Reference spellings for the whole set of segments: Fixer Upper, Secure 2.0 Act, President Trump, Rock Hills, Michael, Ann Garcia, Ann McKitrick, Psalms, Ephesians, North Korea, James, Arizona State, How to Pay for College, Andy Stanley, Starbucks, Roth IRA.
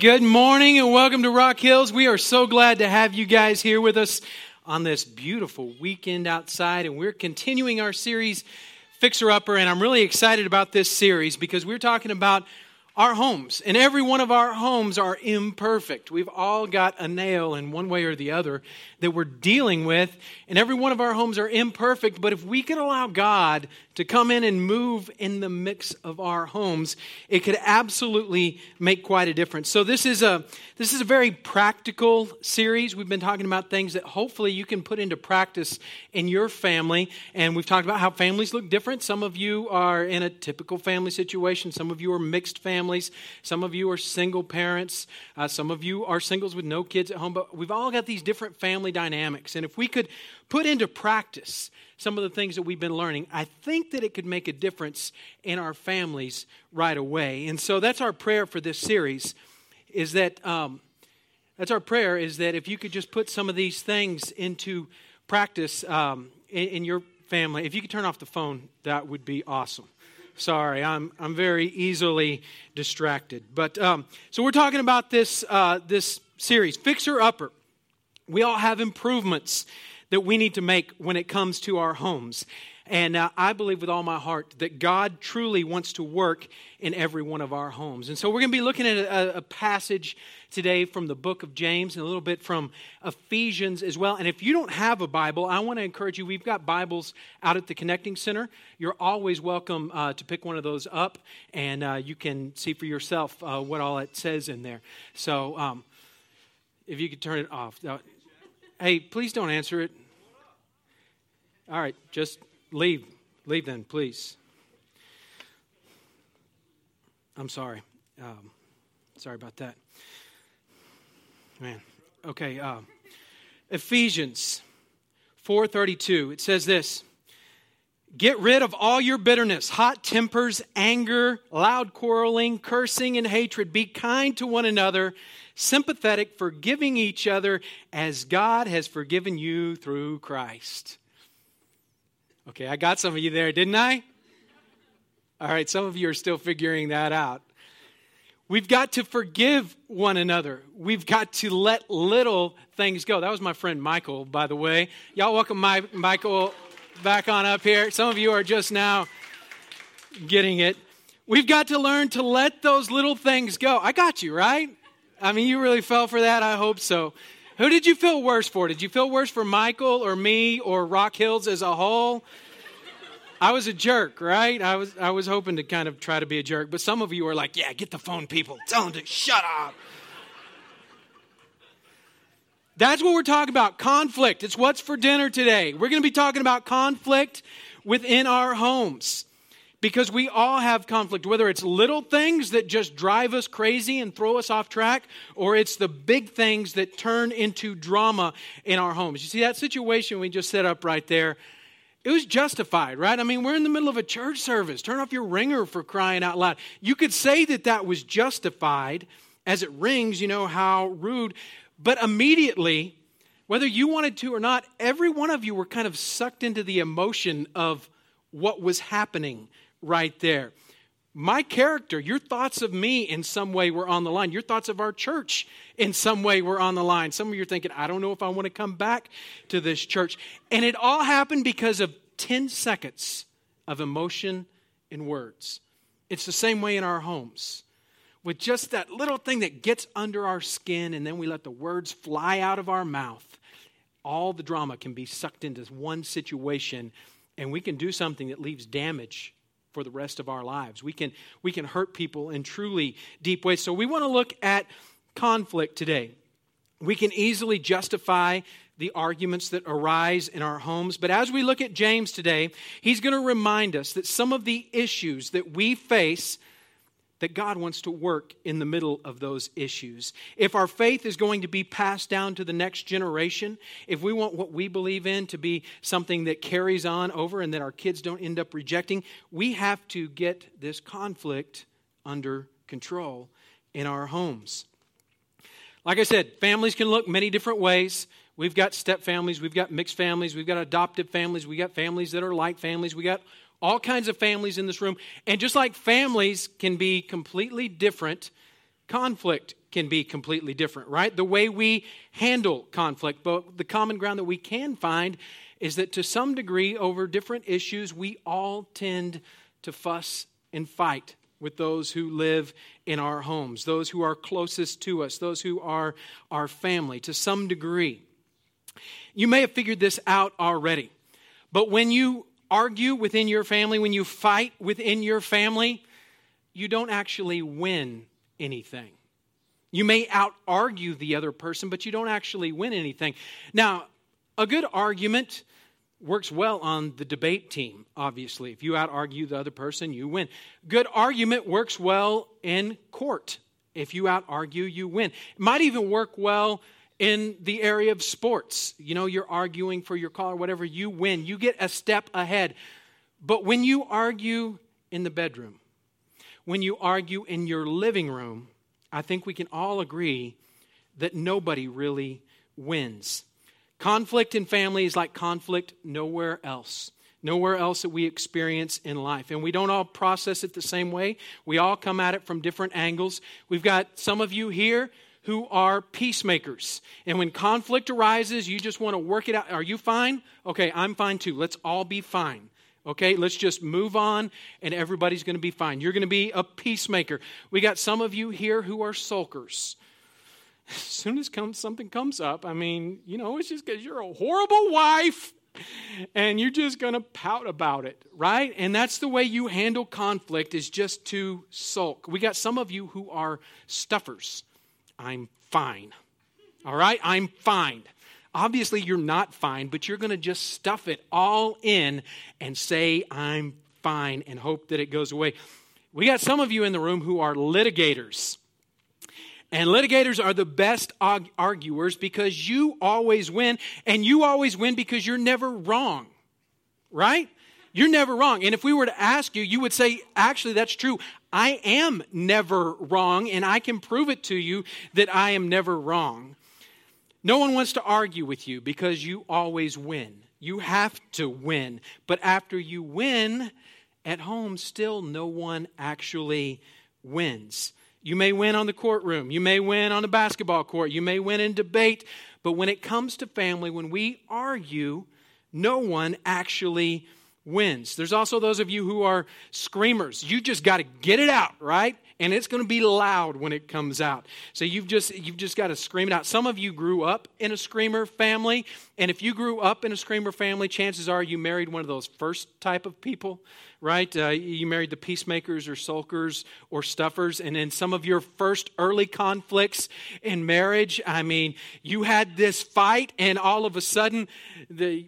Good morning and welcome to Rock Hills. We are so glad to have you guys here with us on this beautiful weekend outside, and we're continuing our series, Fixer Upper, and I'm really excited about this series because we're talking about our homes, and every one of our homes are imperfect. We've all got a nail in one way or the other that we're dealing with, and every one of our homes are imperfect, but if we could allow God to come in and move in the mix of our homes, it could absolutely make quite a difference. So this is a very practical series. We've been talking about things that hopefully you can put into practice in your family. And we've talked about how families look different. Some of you are in a typical family situation. Some of you are mixed families. Some of you are single parents. Some of you are singles with no kids at home. But we've all got these different family dynamics. And if we could put into practice some of the things that we've been learning, I think that it could make a difference in our families right away. And so that's our prayer for this series, is that if you could just put some of these things into practice in your family. If you could turn off the phone, that would be awesome. Sorry, I'm very easily distracted. But so we're talking about this series, Fixer Upper. We all have improvements that we need to make when it comes to our homes. And I believe with all my heart that God truly wants to work in every one of our homes. And so we're going to be looking at a passage today from the book of James and a little bit from Ephesians as well. And if you don't have a Bible, I want to encourage you, we've got Bibles out at the Connecting Center. You're always welcome to pick one of those up, and you can see for yourself what all it says in there. So if you could turn it off. Hey, please don't answer it. All right, just leave. Leave then, please. I'm sorry. Sorry about that. Man. Okay, Ephesians 4:32. It says this. Get rid of all your bitterness, hot tempers, anger, loud quarreling, cursing, and hatred. Be kind to one another, sympathetic, forgiving each other as God has forgiven you through Christ. Okay, I got some of you there, didn't I? All right, some of you are still figuring that out. We've got to forgive one another. We've got to let little things go. That was my friend Michael, by the way. Y'all welcome Michael back on up here. Some of you are just now getting it. We've got to learn to let those little things go. I got you, right? I mean, you really fell for that. I hope so. Who did you feel worse for? Did you feel worse for Michael or me or Rock Hills as a whole? I was a jerk, right? I was hoping to kind of try to be a jerk, but some of you are like, yeah, get the phone, people. Tell them to shut up. That's what we're talking about, conflict. It's what's for dinner today. We're going to be talking about conflict within our homes because we all have conflict, whether it's little things that just drive us crazy and throw us off track, or it's the big things that turn into drama in our homes. You see, that situation we just set up right there, it was justified, right? I mean, we're in the middle of a church service. Turn off your ringer, for crying out loud. You could say that that was justified. As it rings, you know how rude. But immediately, whether you wanted to or not, every one of you were kind of sucked into the emotion of what was happening right there. My character, your thoughts of me in some way were on the line. Your thoughts of our church in some way were on the line. Some of you are thinking, I don't know if I want to come back to this church. And it all happened because of 10 seconds of emotion and words. It's the same way in our homes, with just that little thing that gets under our skin, and then we let the words fly out of our mouth. All the drama can be sucked into one situation, and we can do something that leaves damage for the rest of our lives. We can hurt people in truly deep ways. So we want to look at conflict today. We can easily justify the arguments that arise in our homes. But as we look at James today, he's going to remind us that some of the issues that we face, that God wants to work in the middle of those issues. If our faith is going to be passed down to the next generation, if we want what we believe in to be something that carries on over and that our kids don't end up rejecting, we have to get this conflict under control in our homes. Like I said, families can look many different ways. We've got step families, we've got mixed families, we've got adoptive families, we've got families that are like families, we got all kinds of families in this room. And just like families can be completely different, conflict can be completely different, right? The way we handle conflict, but the common ground that we can find is that to some degree over different issues, we all tend to fuss and fight with those who live in our homes, those who are closest to us, those who are our family to some degree. You may have figured this out already, but when you argue within your family, when you fight within your family, you don't actually win anything. You may out-argue the other person, but you don't actually win anything. Now, a good argument works well on the debate team, obviously. If you out-argue the other person, you win. Good argument works well in court. If you out-argue, you win. It might even work well in the area of sports. You know, you're arguing for your call or whatever, you win. You get a step ahead. But when you argue in the bedroom, when you argue in your living room, I think we can all agree that nobody really wins. Conflict in family is like conflict nowhere else. Nowhere else that we experience in life. And we don't all process it the same way. We all come at it from different angles. We've got some of you here who are peacemakers. And when conflict arises, you just want to work it out. Are you fine? Okay, I'm fine too. Let's all be fine. Okay, let's just move on and everybody's going to be fine. You're going to be a peacemaker. We got some of you here who are sulkers. As soon as something comes up, I mean, you know, it's just because you're a horrible wife and you're just going to pout about it, right? And that's the way you handle conflict, is just to sulk. We got some of you who are stuffers. I'm fine. All right? I'm fine. Obviously, you're not fine, but you're going to just stuff it all in and say, I'm fine, and hope that it goes away. We got some of you in the room who are litigators. And litigators are the best arguers because you always win, and you always win because you're never wrong, right? You're never wrong. And if we were to ask you, you would say, actually, that's true. I am never wrong, and I can prove it to you that I am never wrong. No one wants to argue with you because you always win. You have to win. But after you win at home, still no one actually wins. You may win on the courtroom. You may win on the basketball court. You may win in debate. But when it comes to family, when we argue, no one actually wins. There's also those of you who are screamers. You just got to get it out, right? And it's going to be loud when it comes out. So you've just got to scream it out. Some of you grew up in a screamer family, and if you grew up in a screamer family, chances are you married one of those first type of people, right? You married the peacemakers or sulkers or stuffers, and in some of your first early conflicts in marriage, I mean, you had this fight, and all of a sudden,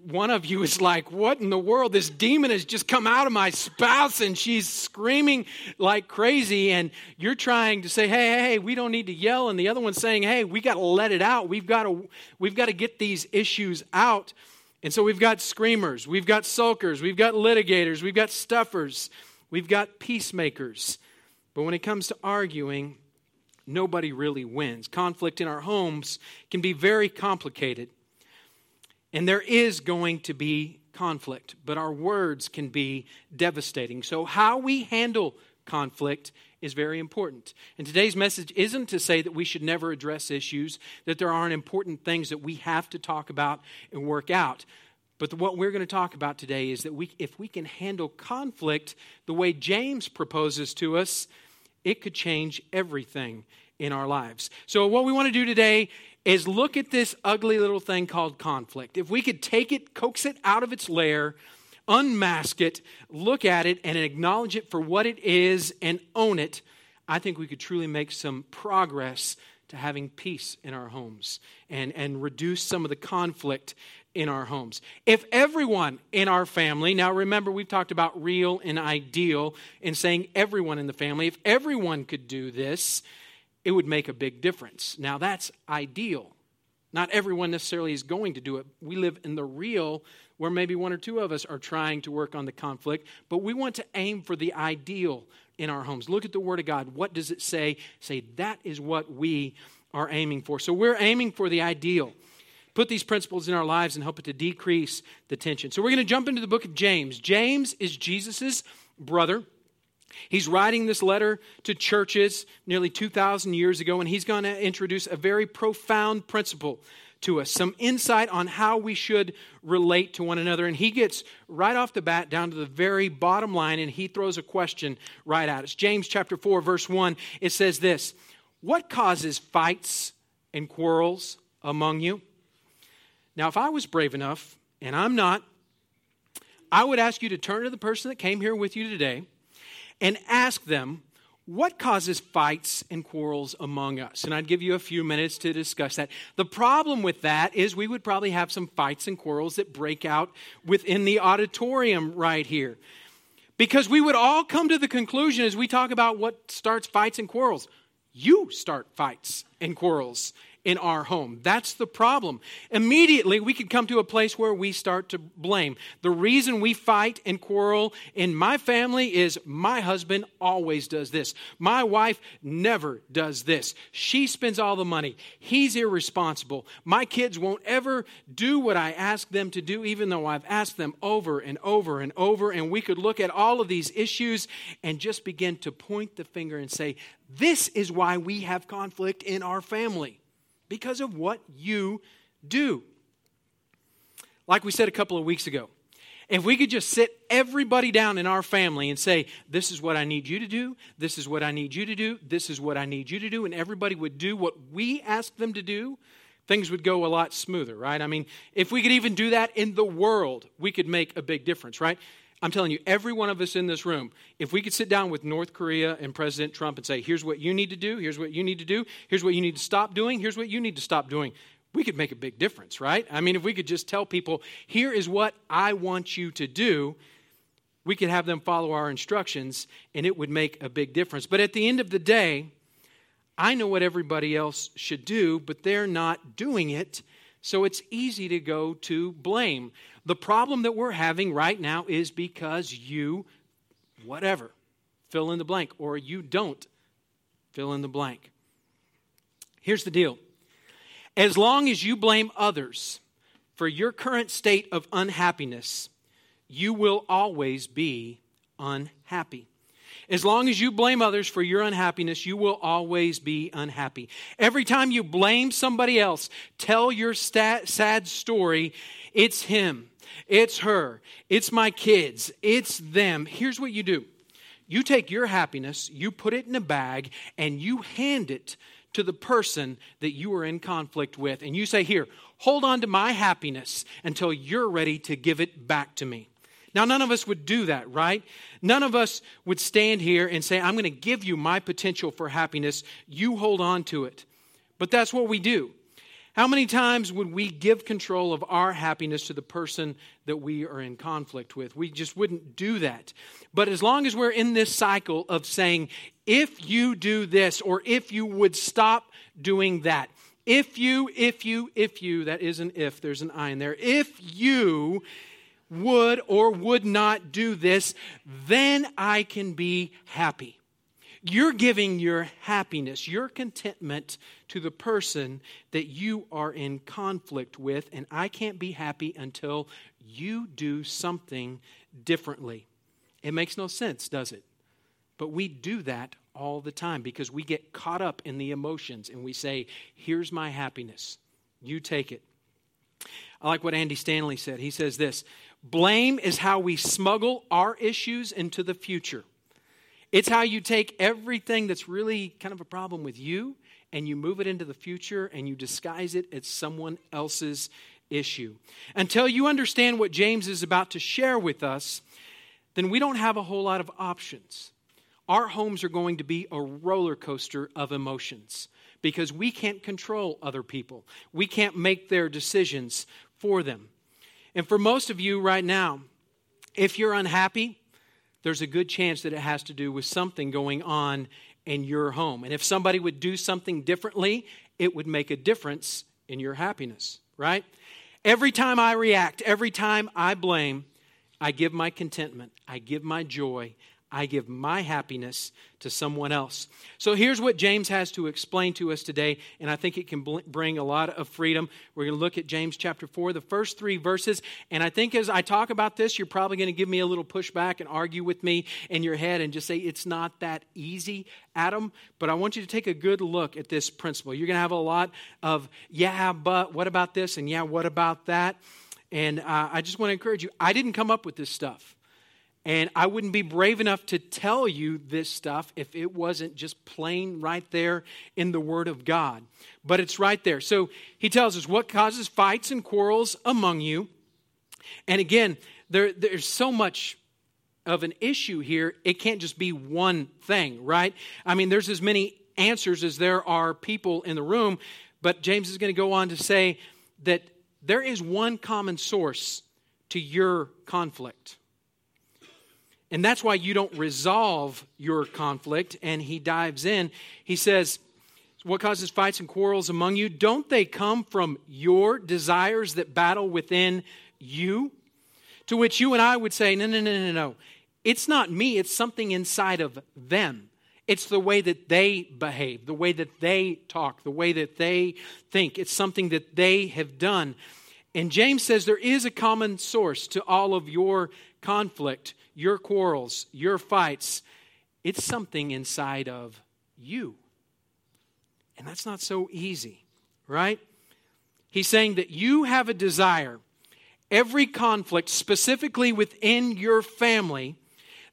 one of you is like, what in the world? This demon has just come out of my spouse, and she's screaming like crazy, and you're trying to say, hey, we don't need to yell, and the other one's saying, hey, we got to let it out. We've got to get these issues out. And so we've got screamers, we've got sulkers, we've got litigators, we've got stuffers, we've got peacemakers. But when it comes to arguing, nobody really wins. Conflict in our homes can be very complicated. And there is going to be conflict, but our words can be devastating. So how we handle conflict is very important. And today's message isn't to say that we should never address issues, that there aren't important things that we have to talk about and work out. But what we're going to talk about today is that if we can handle conflict the way James proposes to us, it could change everything in our lives. So what we want to do today is look at this ugly little thing called conflict. If we could take it, coax it out of its lair, unmask it, look at it, and acknowledge it for what it is and own it, I think we could truly make some progress to having peace in our homes and reduce some of the conflict in our homes. If everyone in our family, now remember we've talked about real and ideal and saying everyone in the family, if everyone could do this, it would make a big difference. Now that's ideal. Not everyone necessarily is going to do it. We live in the real where maybe one or two of us are trying to work on the conflict, but we want to aim for the ideal in our homes. Look at the Word of God. What does it say? Say, that is what we are aiming for. So we're aiming for the ideal. Put these principles in our lives and help it to decrease the tension. So we're going to jump into the book of James. James is Jesus's brother. He's writing this letter to churches nearly 2,000 years ago, and he's going to introduce a very profound principle to us, some insight on how we should relate to one another. And he gets right off the bat down to the very bottom line, and he throws a question right out. It's James chapter 4, verse 1. It says this, "What causes fights and quarrels among you?" Now, if I was brave enough, and I'm not, I would ask you to turn to the person that came here with you today and ask them, what causes fights and quarrels among us? And I'd give you a few minutes to discuss that. The problem with that is we would probably have some fights and quarrels that break out within the auditorium right here. Because we would all come to the conclusion as we talk about what starts fights and quarrels. You start fights and quarrels in our home. That's the problem. Immediately, we could come to a place where we start to blame. The reason we fight and quarrel in my family is my husband always does this. My wife never does this. She spends all the money. He's irresponsible. My kids won't ever do what I ask them to do, even though I've asked them over and over and over. And we could look at all of these issues and just begin to point the finger and say, this is why we have conflict in our family. Because of what you do. Like we said a couple of weeks ago, if we could just sit everybody down in our family and say, this is what I need you to do, this is what I need you to do, this is what I need you to do, and everybody would do what we ask them to do, things would go a lot smoother, right? I mean, if we could even do that in the world, we could make a big difference, right? I'm telling you, every one of us in this room, if we could sit down with North Korea and President Trump and say, here's what you need to do, here's what you need to do, here's what you need to stop doing, here's what you need to stop doing, we could make a big difference, right? I mean, if we could just tell people, here is what I want you to do, we could have them follow our instructions, and it would make a big difference. But at the end of the day, I know what everybody else should do, but they're not doing it. So it's easy to go to blame. The problem that we're having right now is because you, whatever, fill in the blank, or you don't fill in the blank. Here's the deal. As long as you blame others for your current state of unhappiness, you will always be unhappy. As long as you blame others for your unhappiness, you will always be unhappy. Every time you blame somebody else, tell your sad story. It's him, it's her, it's my kids, it's them. Here's what you do. You take your happiness, you put it in a bag, and you hand it to the person that you are in conflict with. And you say, here, hold on to my happiness until you're ready to give it back to me. Now, none of us would do that, right? None of us would stand here and say, I'm going to give you my potential for happiness. You hold on to it. But that's what we do. How many times would we give control of our happiness to the person that we are in conflict with? We just wouldn't do that. But as long as we're in this cycle of saying, if you do this, or if you would stop doing that, if you, that is an if, there's an I in there, if you would or would not do this, then I can be happy. You're giving your happiness, your contentment to the person that you are in conflict with, and I can't be happy until you do something differently. It makes no sense, does it? But we do that all the time because we get caught up in the emotions and we say, here's my happiness. You take it. I like what Andy Stanley said. He says this, blame is how we smuggle our issues into the future. It's how you take everything that's really kind of a problem with you and you move it into the future and you disguise it as someone else's issue. Until you understand what James is about to share with us, then we don't have a whole lot of options. Our homes are going to be a roller coaster of emotions because we can't control other people. We can't make their decisions for them. And for most of you right now, if you're unhappy, there's a good chance that it has to do with something going on in your home. And if somebody would do something differently, it would make a difference in your happiness, right? Every time I react, every time I blame, I give my contentment, I give my joy, I give my happiness to someone else. So here's what James has to explain to us today, and I think it can bring a lot of freedom. We're going to look at James chapter 4, the first 3 verses, and I think as I talk about this, you're probably going to give me a little pushback and argue with me in your head and just say, it's not that easy, Adam, but I want you to take a good look at this principle. You're going to have a lot of, yeah, but what about this, and yeah, what about that? And I just want to encourage you, I didn't come up with this stuff. And I wouldn't be brave enough to tell you this stuff if it wasn't just plain right there in the Word of God. But it's right there. So he tells us what causes fights and quarrels among you. And again, there's so much of an issue here. It can't just be one thing, right? I mean, there's as many answers as there are people in the room. But James is going to go on to say that there is one common source to your conflict. And that's why you don't resolve your conflict. And he dives in. He says, what causes fights and quarrels among you? Don't they come from your desires that battle within you? To which you and I would say, no. It's not me. It's something inside of them. It's the way that they behave, the way that they talk, the way that they think. It's something that they have done. And James says there is a common source to all of your conflict, your quarrels, your fights. It's something inside of you. And that's not so easy, right? He's saying that you have a desire. Every conflict, specifically within your family,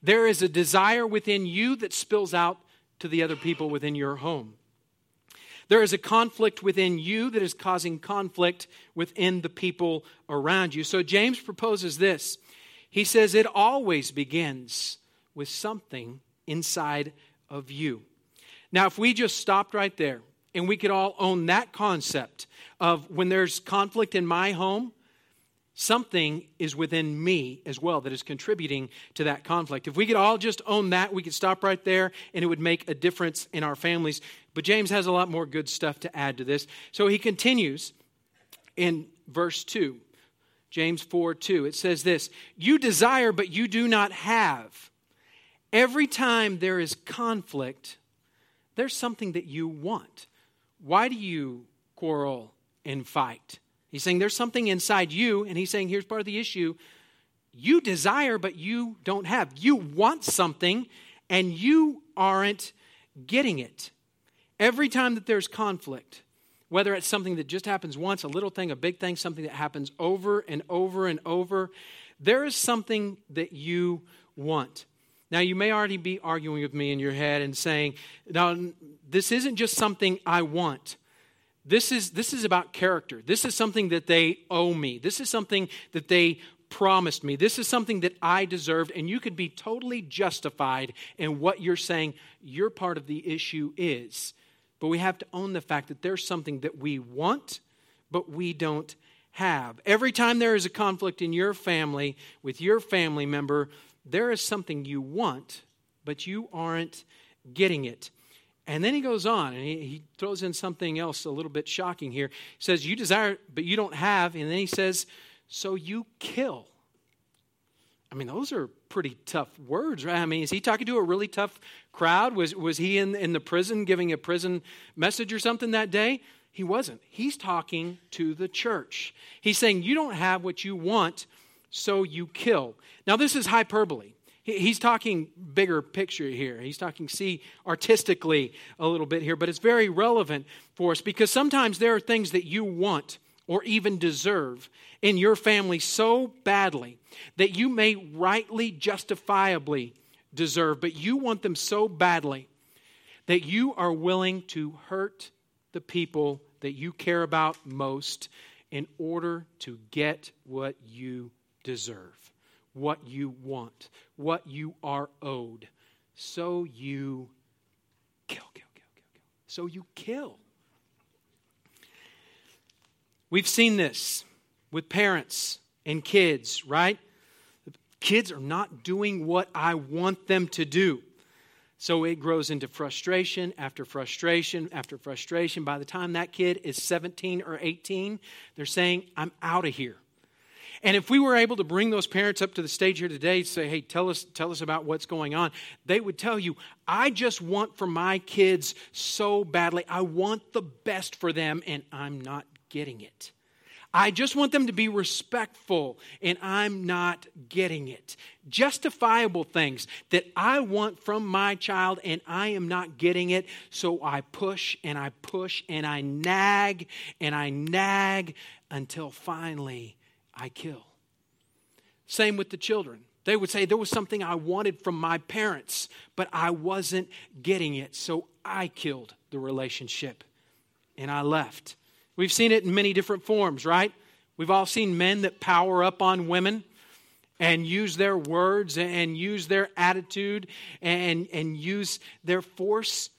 there is a desire within you that spills out to the other people within your home. There is a conflict within you that is causing conflict within the people around you. So James proposes this. He says it always begins with something inside of you. Now, if we just stopped right there and we could all own that concept of when there's conflict in my home, something is within me as well that is contributing to that conflict. If we could all just own that, we could stop right there and it would make a difference in our families. But James has a lot more good stuff to add to this. So he continues in verse 2, James 4:2. It says this, you desire but you do not have. Every time there is conflict, there's something that you want. Why do you quarrel and fight? He's saying there's something inside you, and he's saying here's part of the issue. You desire, but you don't have. You want something, and you aren't getting it. Every time that there's conflict, whether it's something that just happens once, a little thing, a big thing, something that happens over and over and over, there is something that you want. Now, you may already be arguing with me in your head and saying, no, this isn't just something I want. This is about character. This is something that they owe me. This is something that they promised me. This is something that I deserved. And you could be totally justified in what you're saying your part of the issue is. But we have to own the fact that there's something that we want, but we don't have. Every time there is a conflict in your family, with your family member, there is something you want, but you aren't getting it. And then he goes on, and he throws in something else a little bit shocking here. He says, you desire, but you don't have. And then he says, so you kill. I mean, those are pretty tough words, right? I mean, is he talking to a really tough crowd? Was he in the prison giving a prison message or something that day? He wasn't. He's talking to the church. He's saying, you don't have what you want, so you kill. Now, this is hyperbole. He's talking bigger picture here. He's talking, artistically a little bit here, but it's very relevant for us because sometimes there are things that you want or even deserve in your family so badly that you may rightly, justifiably deserve, but you want them so badly that you are willing to hurt the people that you care about most in order to get what you deserve. What you want, what you are owed. So you kill. So you kill. We've seen this with parents and kids, right? The kids are not doing what I want them to do. So it grows into frustration after frustration after frustration. By the time that kid is 17 or 18, they're saying, I'm out of here. And if we were able to bring those parents up to the stage here today and say, hey, tell us about what's going on, they would tell you, I just want for my kids so badly. I want the best for them, and I'm not getting it. I just want them to be respectful, and I'm not getting it. Justifiable things that I want from my child, and I am not getting it, so I push, and I push, and I nag until finally I kill. Same with the children. They would say, there was something I wanted from my parents, but I wasn't getting it, so I killed the relationship, and I left. We've seen it in many different forms, right? We've all seen men that power up on women and use their words and use their attitude and use their force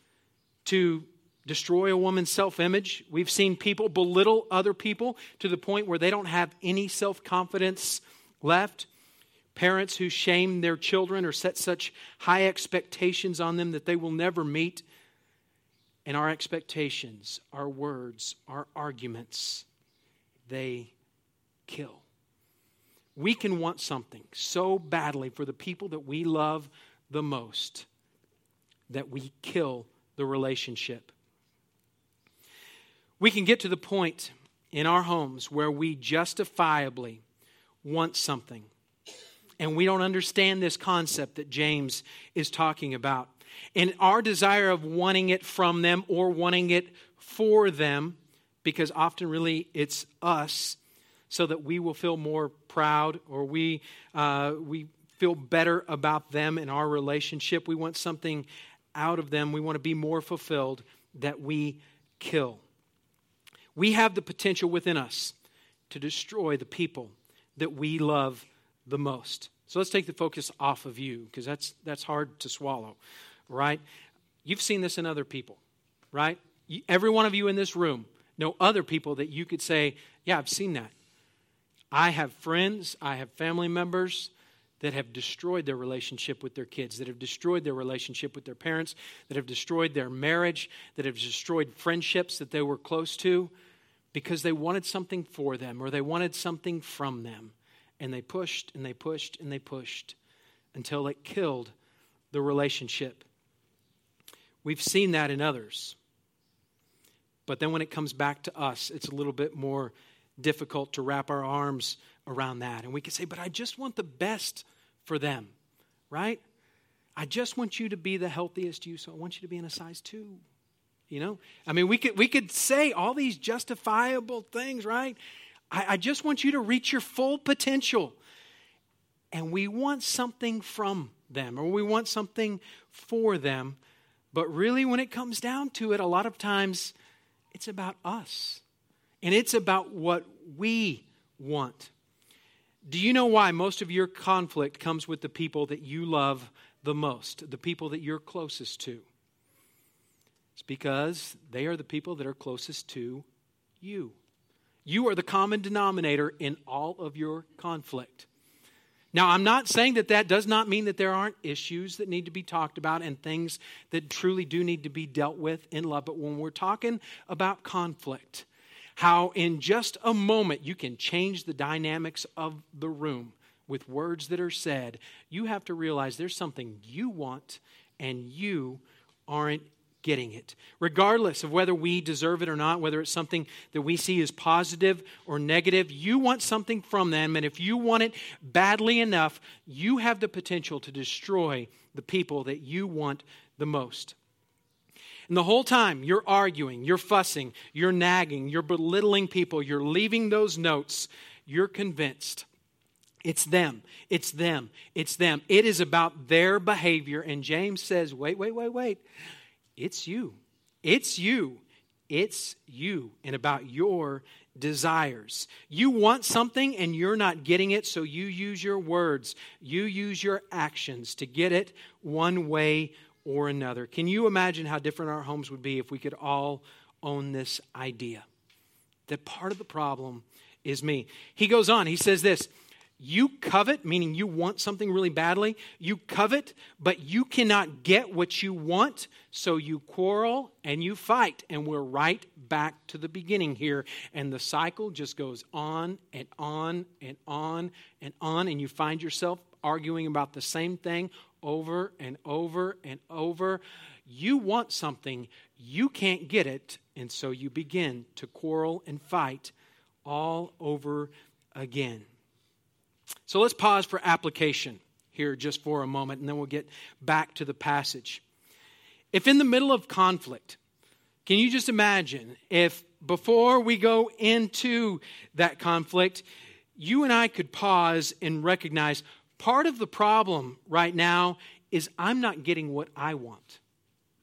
to destroy a woman's self-image. We've seen people belittle other people to the point where they don't have any self-confidence left. Parents who shame their children or set such high expectations on them that they will never meet. And our expectations, our words, our arguments, they kill. We can want something so badly for the people that we love the most that we kill the relationship. We can get to the point in our homes where we justifiably want something. And we don't understand this concept that James is talking about. And our desire of wanting it from them or wanting it for them, because often really it's us, so that we will feel more proud or we feel better about them in our relationship. We want something out of them. We want to be more fulfilled that we kill. We have the potential within us to destroy the people that we love the most. So let's take the focus off of you, because that's hard to swallow. Right? You've seen this in other people, right? Every one of you in this room know other people that you could say, yeah, I've seen that. I have friends, I have family members that have destroyed their relationship with their kids, that have destroyed their relationship with their parents, that have destroyed their marriage, that have destroyed friendships that they were close to because they wanted something for them or they wanted something from them. And they pushed and they pushed and they pushed until it killed the relationship. We've seen that in others. But then when it comes back to us, it's a little bit more difficult to wrap our arms around that. And we can say, but I just want the best for them, right? I just want you to be the healthiest you, so I want you to be in a size 2. You know? I mean, we could say all these justifiable things, right? I just want you to reach your full potential. And we want something from them, or we want something for them. But really, when it comes down to it, a lot of times it's about us. And it's about what we want. Do you know why most of your conflict comes with the people that you love the most, the people that you're closest to? It's because they are the people that are closest to you. You are the common denominator in all of your conflict. Now, I'm not saying that does not mean that there aren't issues that need to be talked about and things that truly do need to be dealt with in love. But when we're talking about conflict, how in just a moment you can change the dynamics of the room with words that are said, you have to realize there's something you want and you aren't getting it. Regardless of whether we deserve it or not, whether it's something that we see as positive or negative, you want something from them, and if you want it badly enough, you have the potential to destroy the people that you want the most. And the whole time, you're arguing, you're fussing, you're nagging, you're belittling people, you're leaving those notes, you're convinced it's them, it's them, it's them. It is about their behavior, and James says, wait. It's you, and about your desires. You want something and you're not getting it, so you use your words, you use your actions to get it one way or another. Can you imagine how different our homes would be if we could all own this idea? That part of the problem is me. He goes on, he says this, You covet, meaning you want something really badly. You covet, but you cannot get what you want, so you quarrel and you fight. And we're right back to the beginning here. And the cycle just goes on and on and on and on. And you find yourself arguing about the same thing over and over and over. You want something, you can't get it. And so you begin to quarrel and fight all over again. So let's pause for application here just for a moment, and then we'll get back to the passage. If in the middle of conflict, can you just imagine if before we go into that conflict, you and I could pause and recognize part of the problem right now is I'm not getting what I want.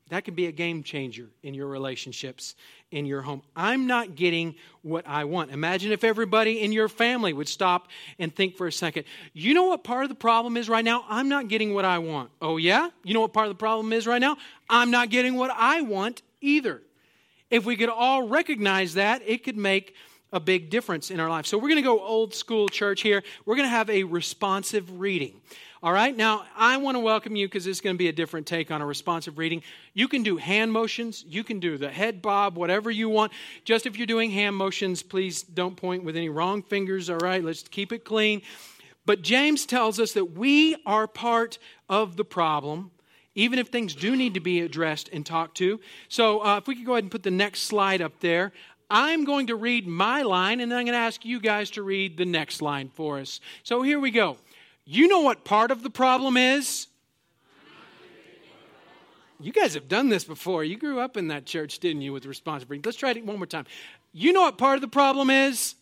That could be a game changer in your relationships, in your home. I'm not getting what I want. Imagine if everybody in your family would stop and think for a second. You know what part of the problem is right now? I'm not getting what I want. Oh, yeah? You know what part of the problem is right now? I'm not getting what I want either. If we could all recognize that, it could make a big difference in our life. So we're going to go old school church here. We're going to have a responsive reading. All right, now I want to welcome you because it's going to be a different take on a responsive reading. You can do hand motions. You can do the head bob, whatever you want. Just if you're doing hand motions, please don't point with any wrong fingers. All right, let's keep it clean. But James tells us that we are part of the problem, even if things do need to be addressed and talked to. So if we could go ahead and put the next slide up there. I'm going to read my line, and then I'm going to ask you guys to read the next line for us. So here we go. You know what part of the problem is? You guys have done this before. You grew up in that church, didn't you, with responsive reading? Let's try it one more time. You know what part of the problem is?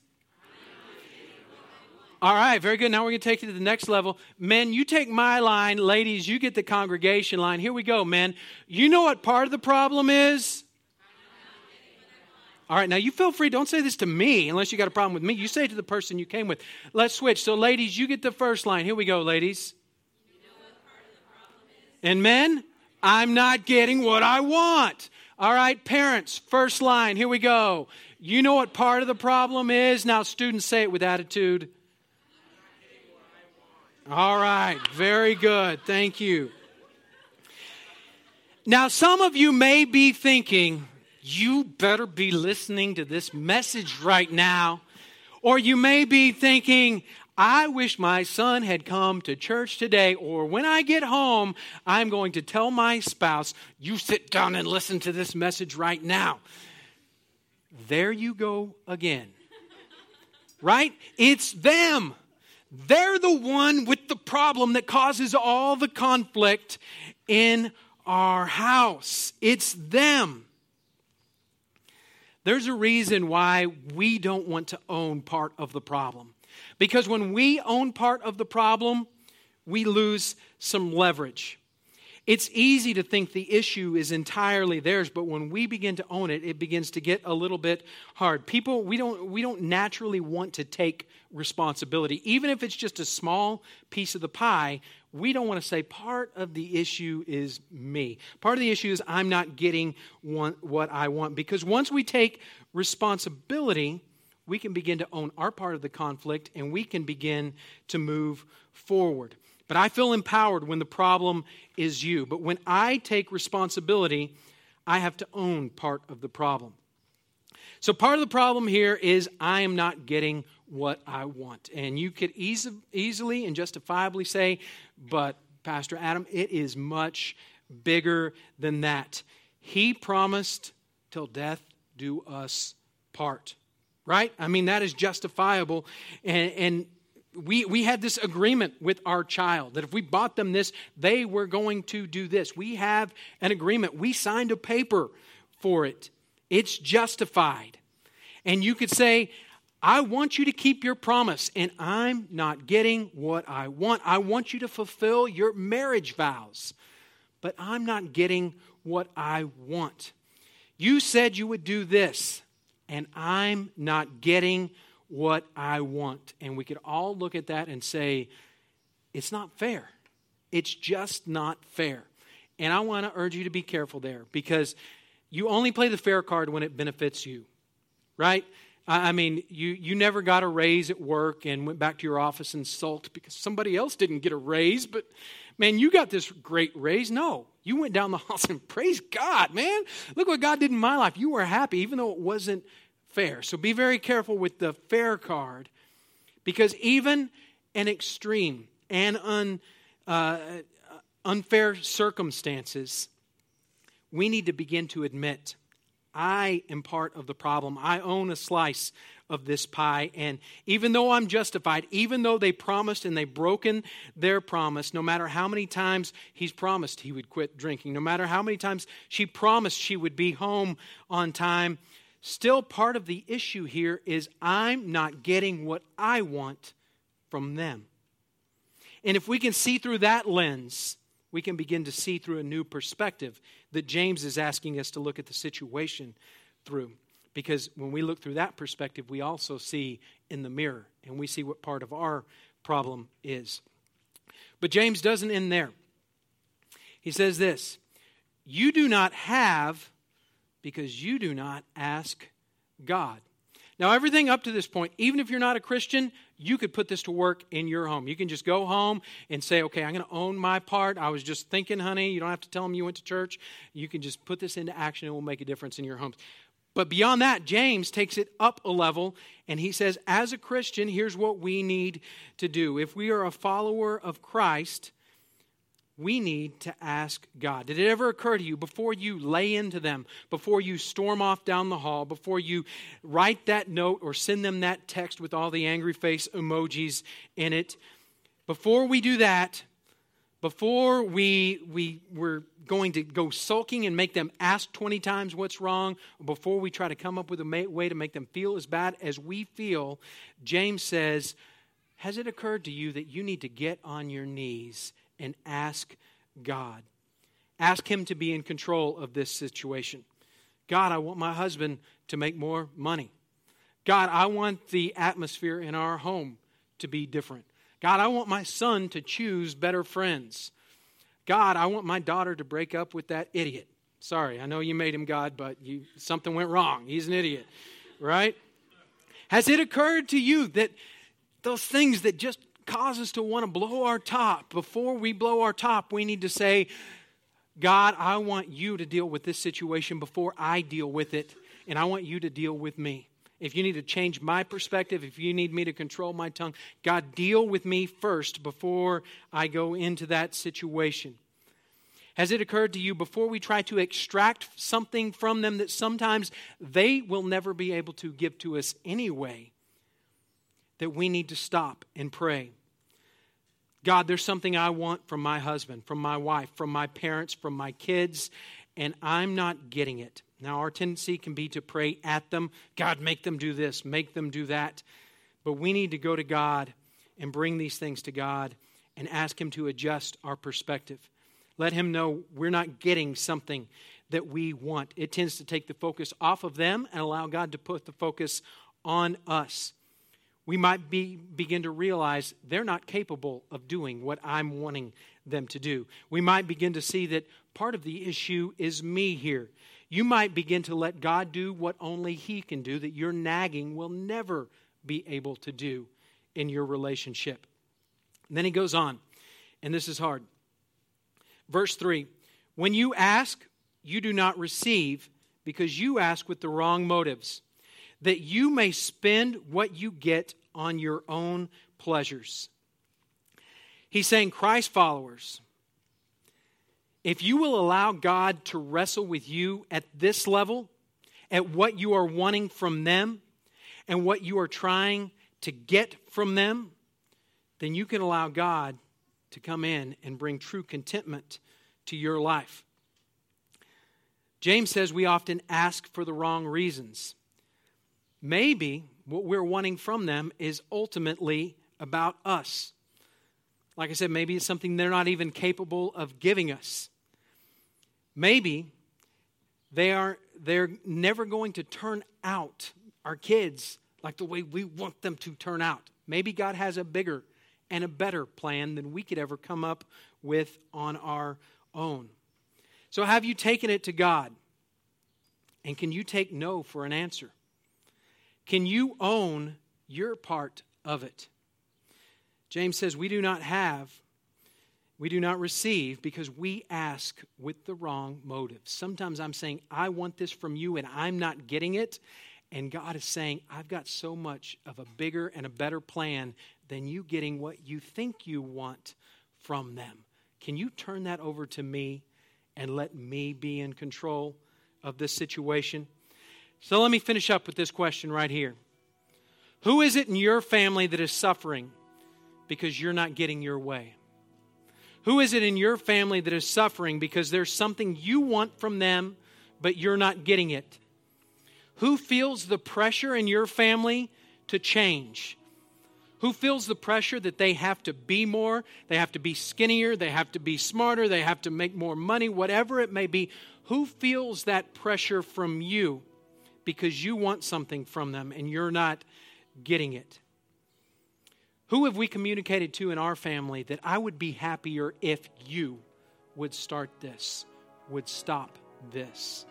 All right, very good. Now we're going to take it to the next level. Men, you take my line. Ladies, you get the congregation line. Here we go, men. You know what part of the problem is? All right, now you feel free. Don't say this to me unless you got a problem with me. You say it to the person you came with. Let's switch. So, ladies, you get the first line. Here we go, ladies. You know what part of the problem is. And men, I'm not getting what I want. All right, parents, first line. Here we go. You know what part of the problem is. Now, students, say it with attitude. I'm not getting what I want. All right, very good. Thank you. Now, some of you may be thinking, you better be listening to this message right now. Or you may be thinking, I wish my son had come to church today. Or when I get home, I'm going to tell my spouse, you sit down and listen to this message right now. There you go again. Right? It's them. They're the one with the problem that causes all the conflict in our house. It's them. There's a reason why we don't want to own part of the problem. Because when we own part of the problem, we lose some leverage. It's easy to think the issue is entirely theirs, but when we begin to own it, it begins to get a little bit hard. People, we don't naturally want to take responsibility. Even if it's just a small piece of the pie, we don't want to say part of the issue is me. Part of the issue is I'm not getting what I want. Because once we take responsibility, we can begin to own our part of the conflict and we can begin to move forward. But I feel empowered when the problem is you. But when I take responsibility, I have to own part of the problem. So part of the problem here is I am not getting what I want. And you could easily and justifiably say, but Pastor Adam, it is much bigger than that. He promised till death do us part. Right? I mean, that is justifiable. And we had this agreement with our child that if we bought them this, they were going to do this. We have an agreement. We signed a paper for it. It's justified. And you could say, I want you to keep your promise, and I'm not getting what I want. I want you to fulfill your marriage vows, but I'm not getting what I want. You said you would do this, and I'm not getting what I want. And we could all look at that and say, it's not fair. It's just not fair. And I want to urge you to be careful there because you only play the fair card when it benefits you, right? I mean, you never got a raise at work and went back to your office and sulked because somebody else didn't get a raise, but man, you got this great raise. No, you went down the hall and praised God, man. Look what God did in my life. You were happy even though it wasn't fair. So be very careful with the fair card, because even an extreme and unfair circumstances, we need to begin to admit, I am part of the problem. I own a slice of this pie. And even though I'm justified, even though they promised and they've broken their promise, no matter how many times he's promised he would quit drinking, no matter how many times she promised she would be home on time, still part of the issue here is I'm not getting what I want from them. And if we can see through that lens, we can begin to see through a new perspective that James is asking us to look at the situation through. Because when we look through that perspective, we also see in the mirror, and we see what part of our problem is. But James doesn't end there. He says this, "You do not have because you do not ask God." Now, everything up to this point, even if you're not a Christian, you could put this to work in your home. You can just go home and say, okay, I'm going to own my part. I was just thinking, honey. You don't have to tell them you went to church. You can just put this into action. It will make a difference in your homes. But beyond that, James takes it up a level, and he says, as a Christian, here's what we need to do. If we are a follower of Christ, we need to ask God. Did it ever occur to you, before you lay into them, before you storm off down the hall, before you write that note or send them that text with all the angry face emojis in it, before we do that, before we're going to go sulking and make them ask 20 times what's wrong, before we try to come up with a way to make them feel as bad as we feel, James says, has it occurred to you that you need to get on your knees and ask God? Ask Him to be in control of this situation. God, I want my husband to make more money. God, I want the atmosphere in our home to be different. God, I want my son to choose better friends. God, I want my daughter to break up with that idiot. Sorry, I know you made him God, but something went wrong. He's an idiot, right? Has it occurred to you that those things that just cause us to want to blow our top, before we blow our top, we need to say, God, I want you to deal with this situation before I deal with it, and I want you to deal with me. If you need to change my perspective, if you need me to control my tongue, God, deal with me first before I go into that situation. Has it occurred to you, before we try to extract something from them that sometimes they will never be able to give to us anyway, that we need to stop and pray? God, there's something I want from my husband, from my wife, from my parents, from my kids, and I'm not getting it. Now, our tendency can be to pray at them. God, make them do this, make them do that. But we need to go to God and bring these things to God and ask Him to adjust our perspective. Let Him know we're not getting something that we want. It tends to take the focus off of them and allow God to put the focus on us. We might begin to realize they're not capable of doing what I'm wanting them to do. We might begin to see that part of the issue is me here. You might begin to let God do what only He can do, that your nagging will never be able to do in your relationship. And then he goes on, and this is hard. Verse 3, when you ask, you do not receive, because you ask with the wrong motives, that you may spend what you get on your own pleasures. He's saying, Christ followers, if you will allow God to wrestle with you at this level, at what you are wanting from them and what you are trying to get from them, then you can allow God to come in and bring true contentment to your life. James says we often ask for the wrong reasons. Maybe what we're wanting from them is ultimately about us. Like I said, maybe it's something they're not even capable of giving us. Maybe they're never going to turn out, our kids, like the way we want them to turn out. Maybe God has a bigger and a better plan than we could ever come up with on our own. So have you taken it to God? And can you take no for an answer? Can you own your part of it? James says we do not receive because we ask with the wrong motive. Sometimes I'm saying, I want this from you and I'm not getting it. And God is saying, I've got so much of a bigger and a better plan than you getting what you think you want from them. Can you turn that over to me and let me be in control of this situation? So let me finish up with this question right here. Who is it in your family that is suffering because you're not getting your way? Who is it in your family that is suffering because there's something you want from them, but you're not getting it? Who feels the pressure in your family to change? Who feels the pressure that they have to be more, they have to be skinnier, they have to be smarter, they have to make more money, whatever it may be? Who feels that pressure from you because you want something from them and you're not getting it? Who have we communicated to in our family that I would be happier if you would start this, would stop this?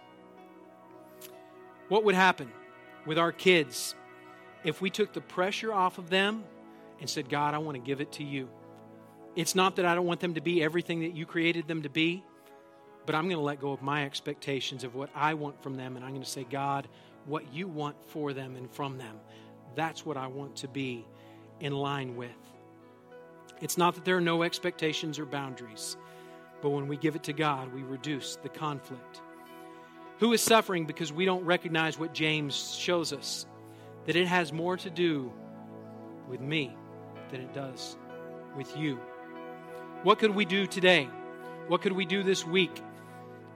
What would happen with our kids if we took the pressure off of them and said, God, I want to give it to you? It's not that I don't want them to be everything that you created them to be, but I'm going to let go of my expectations of what I want from them, and I'm going to say, God, what you want for them and from them, that's what I want to be in line with. It's not that there are no expectations or boundaries, but when we give it to God, we reduce the conflict. Who is suffering because we don't recognize what James shows us, that it has more to do with me than it does with you? What could we do today? What could we do this week?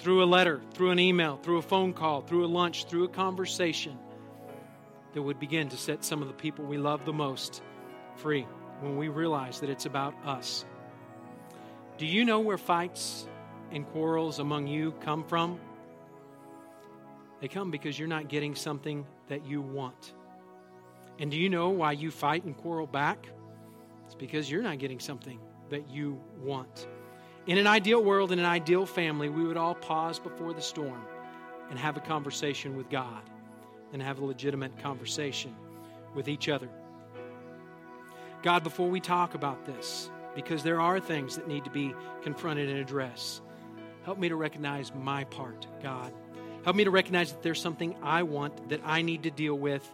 Through a letter, through an email, through a phone call, through a lunch, through a conversation that would begin to set some of the people we love the most free when we realize that it's about us. Do you know where fights and quarrels among you come from? They come because you're not getting something that you want. And do you know why you fight and quarrel back? It's because you're not getting something that you want. In an ideal world, in an ideal family, we would all pause before the storm and have a conversation with God and have a legitimate conversation with each other. God, before we talk about this, because there are things that need to be confronted and addressed, help me to recognize my part, God. Help me to recognize that there's something I want that I need to deal with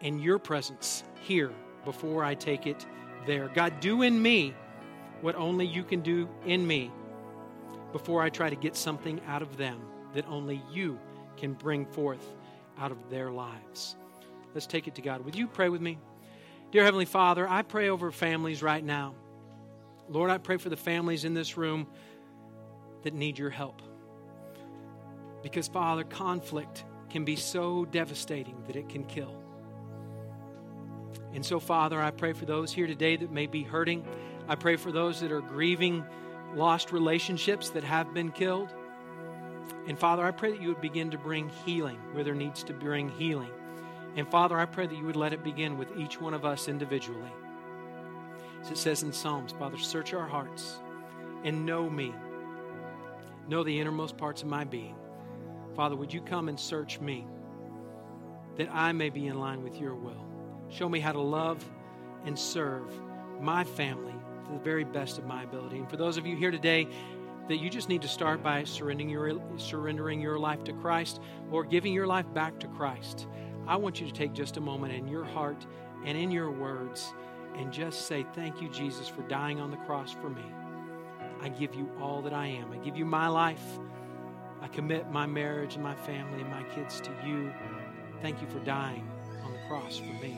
in your presence here before I take it there. God, do in me what only you can do in me before I try to get something out of them that only you can bring forth out of their lives. Let's take it to God. Would you pray with me? Dear Heavenly Father, I pray over families right now. Lord, I pray for the families in this room that need your help. Because, Father, conflict can be so devastating that it can kill. And so, Father, I pray for those here today that may be hurting. I pray for those that are grieving lost relationships that have been killed. And, Father, I pray that you would begin to bring healing where there needs to bring healing. And, Father, I pray that you would let it begin with each one of us individually. As it says in Psalms, Father, search our hearts and know me. Know the innermost parts of my being. Father, would you come and search me that I may be in line with your will? Show me how to love and serve my family to the very best of my ability. And for those of you here today that you just need to start by surrendering your life to Christ or giving your life back to Christ, I want you to take just a moment in your heart and in your words and just say, thank you, Jesus, for dying on the cross for me. I give you all that I am. I give you my life. I commit my marriage and my family and my kids to you. Thank you for dying on the cross for me.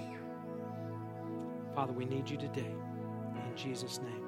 Father, we need you today. In Jesus' name.